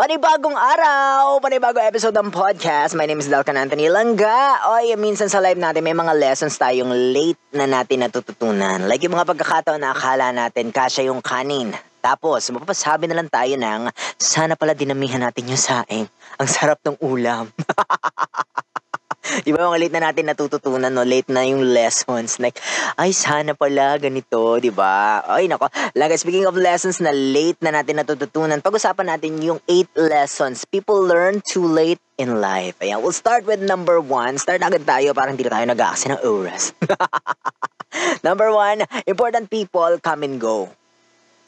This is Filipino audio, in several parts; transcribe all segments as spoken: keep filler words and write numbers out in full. Panibagong araw, panibagong episode ng podcast. My name is Delcon Anthony Lengga. Oy, minsan sa live natin may mga lessons tayong late na natin natututunan. Like yung mga pagkakataon na akala natin kasya yung kanin. Tapos, mapapasabi na lang tayo ng sana pala dinamihan natin yung saing. Ang sarap ng ulam. Diba mga late na natin natututunan, no? Late na yung lessons. Like, ay, sana pala ganito, diba? Ay, nako. Like, speaking of lessons na late na natin natututunan, pag-usapan natin yung eight lessons people learn too late in life. Ayan, we'll start with number one. Start agad tayo, parang hindi tayo nag-aaksin ng oras. Number one, important people come and go.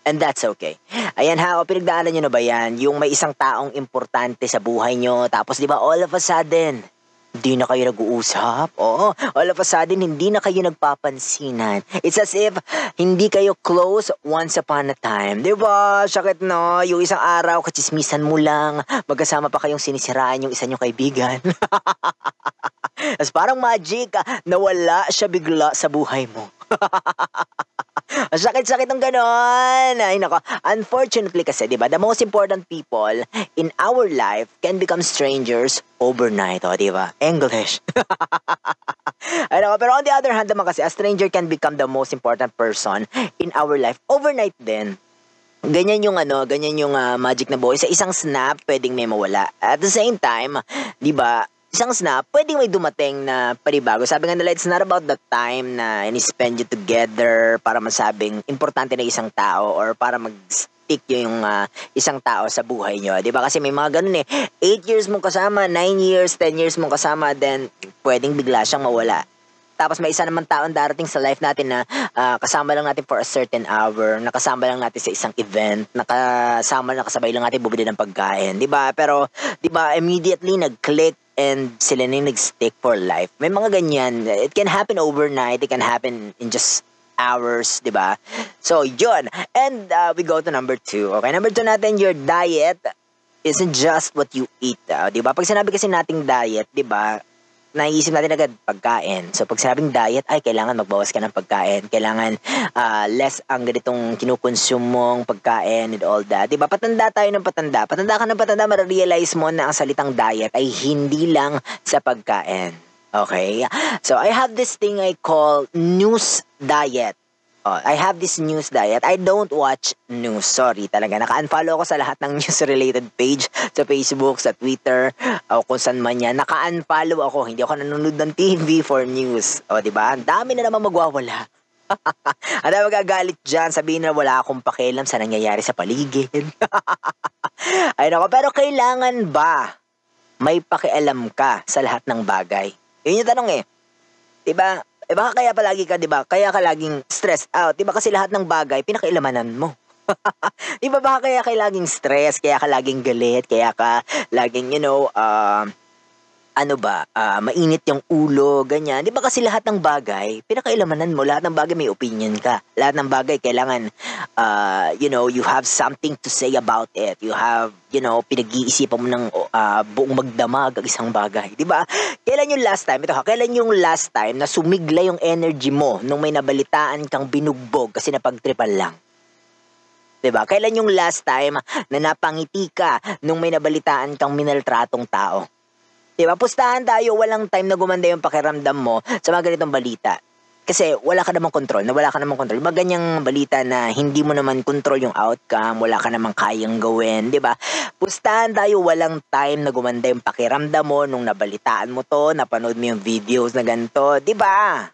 And that's okay. Ayan ha, o pinagdaanan nyo na ba yan? Yung may isang taong importante sa buhay nyo, tapos diba all of a sudden, hindi na kayo nag-uusap. Oo, all of a sudden, hindi na kayo nagpapansinan. It's as if hindi kayo close once upon a time. Diba? Sakit no? Yung isang araw, kachismisan mo lang. Magkasama pa kayong sinisiraan yung isa niyong kaibigan. As parang magic, nawala siya bigla sa buhay mo. Sakit-sakit ng ganon. Ay, nako. Unfortunately kasi, diba, the most important people in our life can become strangers overnight. O, diba? English. Ay, nako. Pero on the other hand naman kasi, a stranger can become the most important person in our life overnight din. Ganyan yung ano, ganyan yung uh, magic na buhay. Sa isang snap, pwedeng may mawala. At the same time, diba, isang snap, pwedeng may dumating na panibago. Sabi nga nila, it's not about the time na in-spend you together para masabing importante na isang tao or para mag-stick yung uh, isang tao sa buhay nyo. Diba? Kasi may mga ganun eh. eight years mong kasama, nine years, ten years mong kasama, then pwedeng bigla siyang mawala. Tapos may isa naman taon darating sa life natin na uh, kasama lang natin for a certain hour, nakasama lang natin sa isang event, nakasama, nakasabay lang natin bumili ng pagkain. Diba? Pero, diba, immediately nag-click and sila na yung nag-stick for life. May mga ganyan. It can happen overnight. It can happen in just hours, di ba? So, yun. And uh, we go to number two. Okay, number two natin, your diet isn't just what you eat. Uh, di ba? Pag sinabi kasi nating diet, di ba, naiisip natin agad pagkain. So, pag sinabing diet, ay, kailangan magbawas ka ng pagkain. Kailangan uh, less ang ganitong kinukonsume mong pagkain and all that. Diba? Patanda tayo ng patanda. Patanda ka ng patanda, mararealize mo na ang salitang diet ay hindi lang sa pagkain. Okay? So, I have this thing I call news diet. Oh, I have this news diet. I don't watch news. Sorry, talaga. Naka-unfollow ako sa lahat ng news-related page. Sa Facebook, sa Twitter, o kung saan man yan. Naka-unfollow ako. Hindi ako nanonood ng T V for news. O, diba? Ang dami na naman magwawala. Ang dami magagalit dyan. Sabihin na wala akong pakialam sa nangyayari sa paligid. Ayun ako. Pero kailangan ba may pakialam ka sa lahat ng bagay? Yun yung tanong eh. Diba? Eh baka kaya palagi ka, 'di ba? Kaya ka laging stressed out, 'di ba? Kasi lahat ng bagay pinakialamanan mo. 'Di ba baka kaya ka laging stress, kaya ka laging galit, kaya ka laging, you know, uh, ano ba, uh, mainit yung ulo, ganyan. 'Di ba kasi lahat ng bagay pinakialamanan mo, lahat ng bagay may opinion ka. Lahat ng bagay kailangan uh, you know, you have something to say about it. You have, you know, pinag-iisipan mo ng uh, buong magdamag ang isang bagay. Diba? Kailan yung last time, ito ha, kailan yung last time na sumigla yung energy mo nung may nabalitaan kang binugbog kasi napagtripan lang? Diba? Kailan yung last time na napangiti ka nung may nabalitaan kang minaltratong tao? Diba? Pustahan tayo, walang time na gumanda yung pakiramdam mo sa mga ganitong balita. Kasi wala ka namang control, na wala ka namang control. Mga ganyang balita na hindi mo naman control yung outcome, wala ka namang kayang gawin, di ba? Pustahan tayo, walang time na gumanda yung pakiramdam mo nung nabalitaan mo to, napanood mo yung videos na ganito, di ba?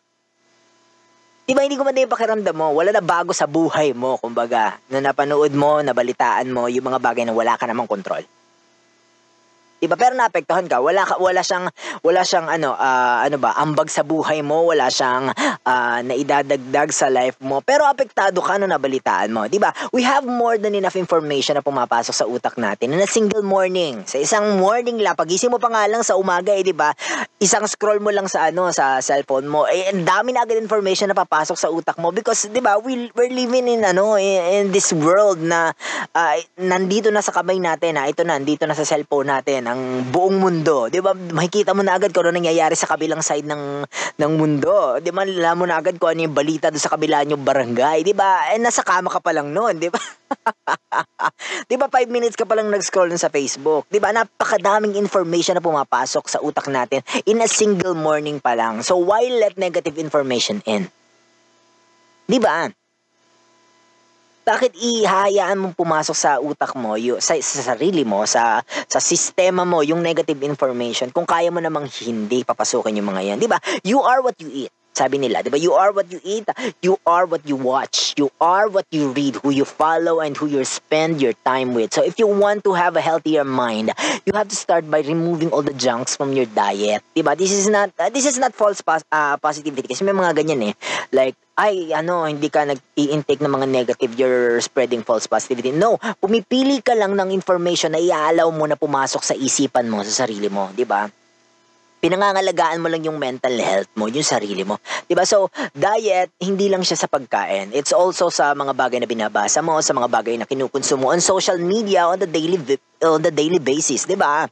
Di ba hindi gumanda yung pakiramdam mo? Wala na bago sa buhay mo, kumbaga, na napanood mo, nabalitaan mo, yung mga bagay na wala ka namang control. Diba? Pero naapektuhan ka. Wala ka, wala siyang wala siyang ano, uh, ano ba, ambag sa buhay mo, wala siyang uh, naidadagdag sa life mo. Pero apektado ka nung nabalitaan mo, 'di ba? We have more than enough information na pumapasok sa utak natin in a single morning. Sa isang morning la, pagising mo pa nga lang sa umaga, eh, 'di ba? Isang scroll mo lang sa ano, sa cellphone mo, eh ang dami na agad information na papasok sa utak mo because 'di ba, we we're living in ano, in, in this world na uh, nandito na sa kamay natin, ha? Ito na, nandito na sa cellphone natin. Ang buong mundo, 'di ba? Makikita mo na agad kung ano nangyayari sa kabilang side ng ng mundo. 'Di ba? Alam mo na agad kung ano yung balita doon sa kabila niyong barangay, 'di ba? Eh nasa kama ka pa lang noon, 'di ba? Di ba five minutes ka palang nag-scroll sa Facebook? Di ba napakadaming information na pumapasok sa utak natin in a single morning pa lang. So why let negative information in? Di ba? Bakit ihahayaan mong pumasok sa utak mo, yung, sa, sa sarili mo, sa, sa sistema mo, yung negative information, kung kaya mo namang hindi papasukin yung mga yan. Di ba? You are what you eat. Sabi nila, di ba? You are what you eat, you are what you watch, you are what you read, who you follow, and who you spend your time with. So if you want to have a healthier mind, you have to start by removing all the junks from your diet. Di ba? This is not, uh, this is not false pos uh, positivity. Kasi may mga ganyan eh. Like, ay, ano, hindi ka nag-i-intake ng mga negative, you're spreading false positivity. No, pumipili ka lang ng information na iaalaw mo na pumasok sa isipan mo, sa sarili mo, di ba? Pinangangalagaan mo lang yung mental health mo, yung sarili mo. Diba? So, diet, hindi lang siya sa pagkain. It's also sa mga bagay na binabasa mo, sa mga bagay na kinukonsumo on social media, on the daily, on the daily basis. Diba?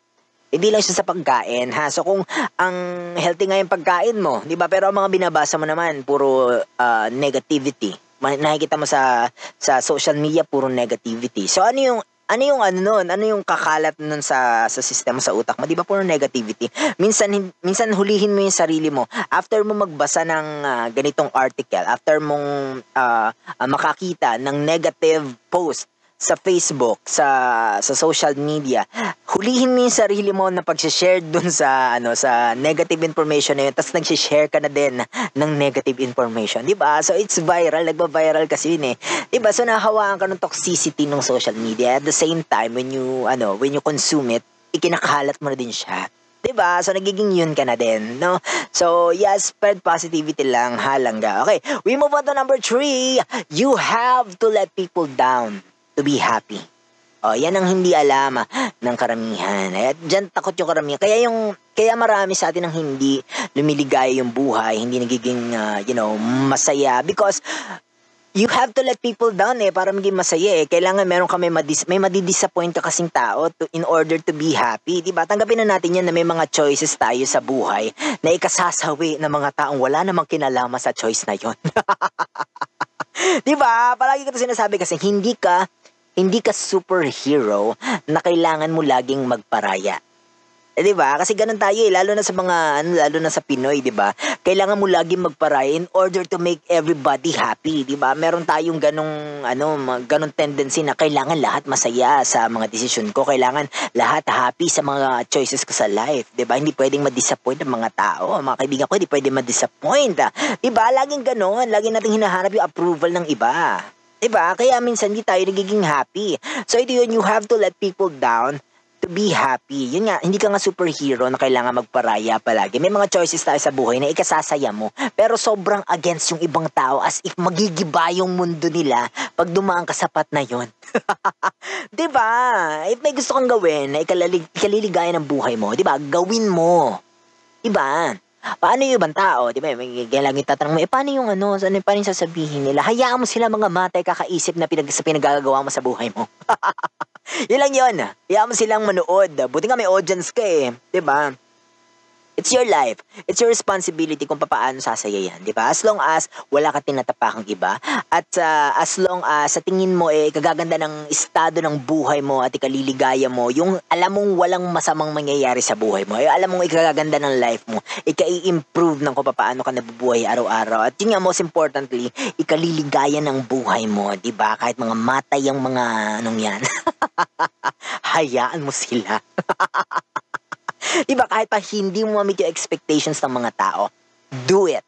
Hindi lang siya sa pagkain, ha? So, kung ang healthy nga yung pagkain mo, diba? Pero ang mga binabasa mo naman, puro uh, negativity. Nakikita mo sa, sa social media, puro negativity. So, ano yung Ano yung ano nun? Ano yung kakalat nun sa, sa sistema, sa utak mo? Di ba puro negativity? Minsan, minsan hulihin mo yung sarili mo. After mo magbasa ng uh, ganitong article, after mong uh, uh, makakita ng negative post sa Facebook, sa, sa social media, hulihin mo yung sarili mo na pag-share dun sa, ano, sa negative information na yun. Tapos nag-share ka na din ng negative information. Diba? So it's viral. Nagba-viral kasi yun eh. Diba? So nahahawaan ka ng toxicity ng social media. At the same time, when you, ano, when you consume it, ikinakalat mo na din siya. Diba? So nagiging yun ka na din, no? So, yes, spread positivity lang, halangga. Okay, we move on to number three. You have to let people down to be happy. Oh, yan ang hindi alam ng karamihan. At dyan takot yung karamihan. Kaya yung kaya marami sa atin ang hindi lumiligay yung buhay, hindi nagiging uh, you know, masaya because you have to let people down eh para maging masaya eh. Kailangan meron ka may, madis may madidisappoint ka kasing tao to, in order to be happy. Diba? Tanggapin na natin yan na may mga choices tayo sa buhay na ikasasawi ng mga taong wala namang kinalaman sa choice na yon. Diba? Palagi ko ito sinasabi kasi hindi ka Hindi ka superhero na kailangan mo laging magparaya. Eh, di ba? Kasi ganun tayo eh, lalo na sa mga ano, lalo na sa Pinoy, di ba? Kailangan mo laging magparaya in order to make everybody happy, di ba? Meron tayong ganung ano, ganung tendency na kailangan lahat masaya sa mga desisyon ko, kailangan lahat happy sa mga choices ko sa life, di ba? Hindi pwedeng ma-disappoint ang mga tao, mga kaibigan ko, hindi pwedeng ma-disappoint. Di ba? Laging ganun, laging nating hinahanap yung approval ng iba. Diba? Kaya minsan di tayo nagiging happy. So ito yun, you have to let people down to be happy. Yun nga, hindi ka nga superhero na kailangan magparaya palagi. May mga choices tayo sa buhay na ikasasaya mo, pero sobrang against yung ibang tao, as if magigiba yung mundo nila pag dumaan ka sa path na yun. Diba? If may gusto kang gawin na ikalalig ikaliligaya ng buhay mo, diba? Gawin mo. Diba? Paano yung ibang tao, di ba? Lagi tatanong mo, eh, paano yung ano, ano paano yung sasabihin nila? Hayaan mo sila mga matay kakaisip na pinag sa pinagagawa mo sa buhay mo. Yun lang yun. Hayaan mo silang manood. Buti nga may audience ka eh, di ba? It's your life. It's your responsibility kung paano sasaya yan, di ba? As long as wala ka tinatapakang iba at uh, as long as sa tingin mo eh kagaganda ng estado ng buhay mo at ikaliligaya mo, yung alam mong walang masamang mangyayari sa buhay mo, yung alam mong ikagaganda ng life mo, ikai-improve ng kung paano ka nabubuhay araw-araw. At yun nga, most importantly, ikaliligaya ng buhay mo, di ba? Kahit mga matay ang mga anong yan. Hayaan mo sila. Diba, kahit pa hindi mo ma-meet yung expectations ng mga tao, do it.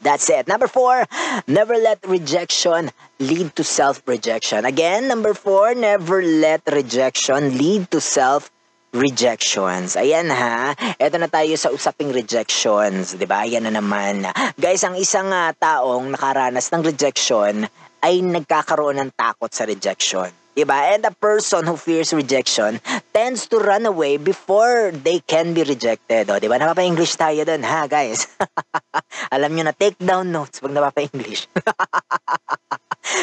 That's it. Number four, never let rejection lead to self-rejection. Again, number four, never let rejection lead to self-rejections. Ayan ha, eto na tayo sa usaping rejections. Diba, ayan na naman. Guys, ang isang uh, taong nakaranas ng rejection ay nagkakaroon ng takot sa rejection. Diba? And the person who fears rejection tends to run away before they can be rejected. O, diba? Napapa-English tayo dun, ha, guys? Alam nyo na, take down notes pag napapa-English.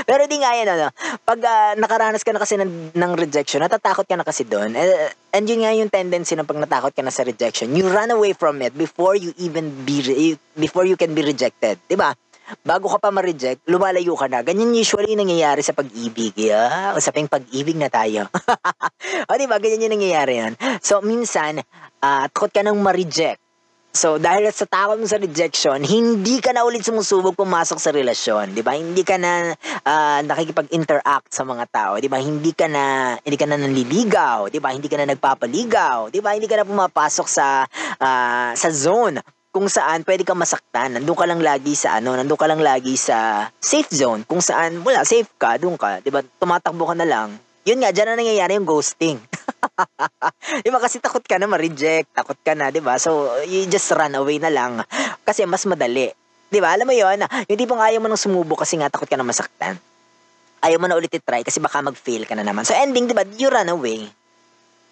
Pero di nga yan, ano? Pag uh, nakaranas ka na kasi ng, ng rejection, natatakot ka na kasi dun. Uh, and yun nga yung tendency na pag natakot ka na sa rejection, you run away from it before you even be, before you can be rejected. Diba? bago ka pa ma-reject, lumalayo ka na. Ganyan usually nangyayari sa pag-ibig. Yeah? Usaping pag-ibig na tayo. O diba, ganyan yung nangyayari yan. So, minsan, uh, takot ka nang ma-reject. So, dahil sa takot mo sa rejection, hindi ka na ulit sumusubok pumasok sa relasyon, di ba? Hindi ka na uh, nakikipag-interact sa mga tao, di ba? Hindi ka na, hindi ka na nanliligaw, di ba? Hindi ka na nagpapaligaw, di ba? Hindi ka na pumapasok sa, uh, sa zone kung saan pwede kang masaktan. Nandun ka lang lagi sa ano, nandun ka lang lagi sa safe zone, kung saan, wala, safe ka, doon ka, di ba? Tumatakbo ka na lang. Yun nga, dyan na nangyayari yung ghosting. Diba kasi takot ka na ma-reject, takot ka na, diba? So, you just run away na lang kasi mas madali. Diba? Alam mo yun, yung tipong ayaw mo nang sumubok kasi nga takot ka na masaktan. Ayaw mo na ulit i-try kasi baka mag-fail ka na naman. So, ending, diba? You run away.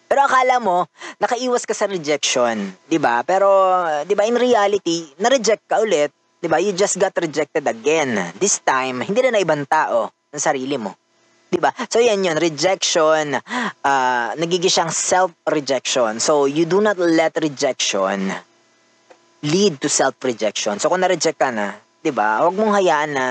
Pero akala mo, nakaiwas ka sa rejection, diba? Pero, diba, in reality, na-reject ka ulit, diba? You just got rejected again. This time, hindi na na ibang tao ng sarili mo. Diba? So, yan yun. Rejection, uh, nagiging siyang self-rejection. So, you do not let rejection lead to self-rejection. So, kung na-reject ka na, diba? Huwag mong hayaan na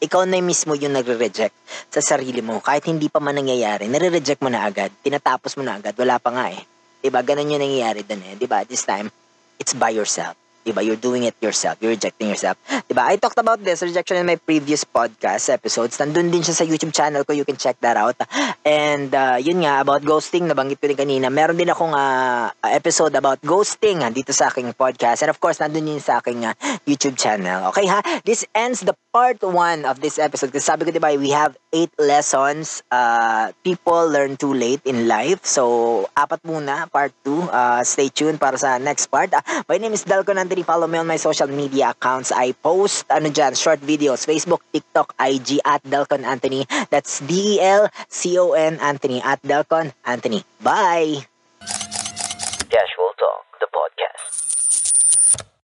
ikaw na mismo yung nagre-reject sa sarili mo. Kahit hindi pa man nangyayari, nare-reject mo na agad. Tinatapos mo na agad. Wala pa nga eh. Diba? Ganun yung nangyayari dun eh. Diba? This time, it's by yourself. Diba? You're doing it yourself. You're rejecting yourself. Diba? I talked about this rejection in my previous podcast episodes. Nandun din siya sa YouTube channel ko. You can check that out. And uh, yun nga, about ghosting, nabanggit ko din kanina. Meron din akong uh, episode about ghosting uh, dito sa aking podcast. And of course, nandun din sa aking uh, YouTube channel. Okay ha? This ends the part one of this episode. Kasi sabi ko diba, we have eight lessons uh, people learn too late in life. So, apat muna, part two. Uh, stay tuned para sa next part. Uh, my name is Delcon Anthony. Follow me on my social media accounts. I post ano dyan, short videos, Facebook, TikTok, I G at Delcon Anthony. That's D E L C O N Anthony, at Delcon Anthony. Bye!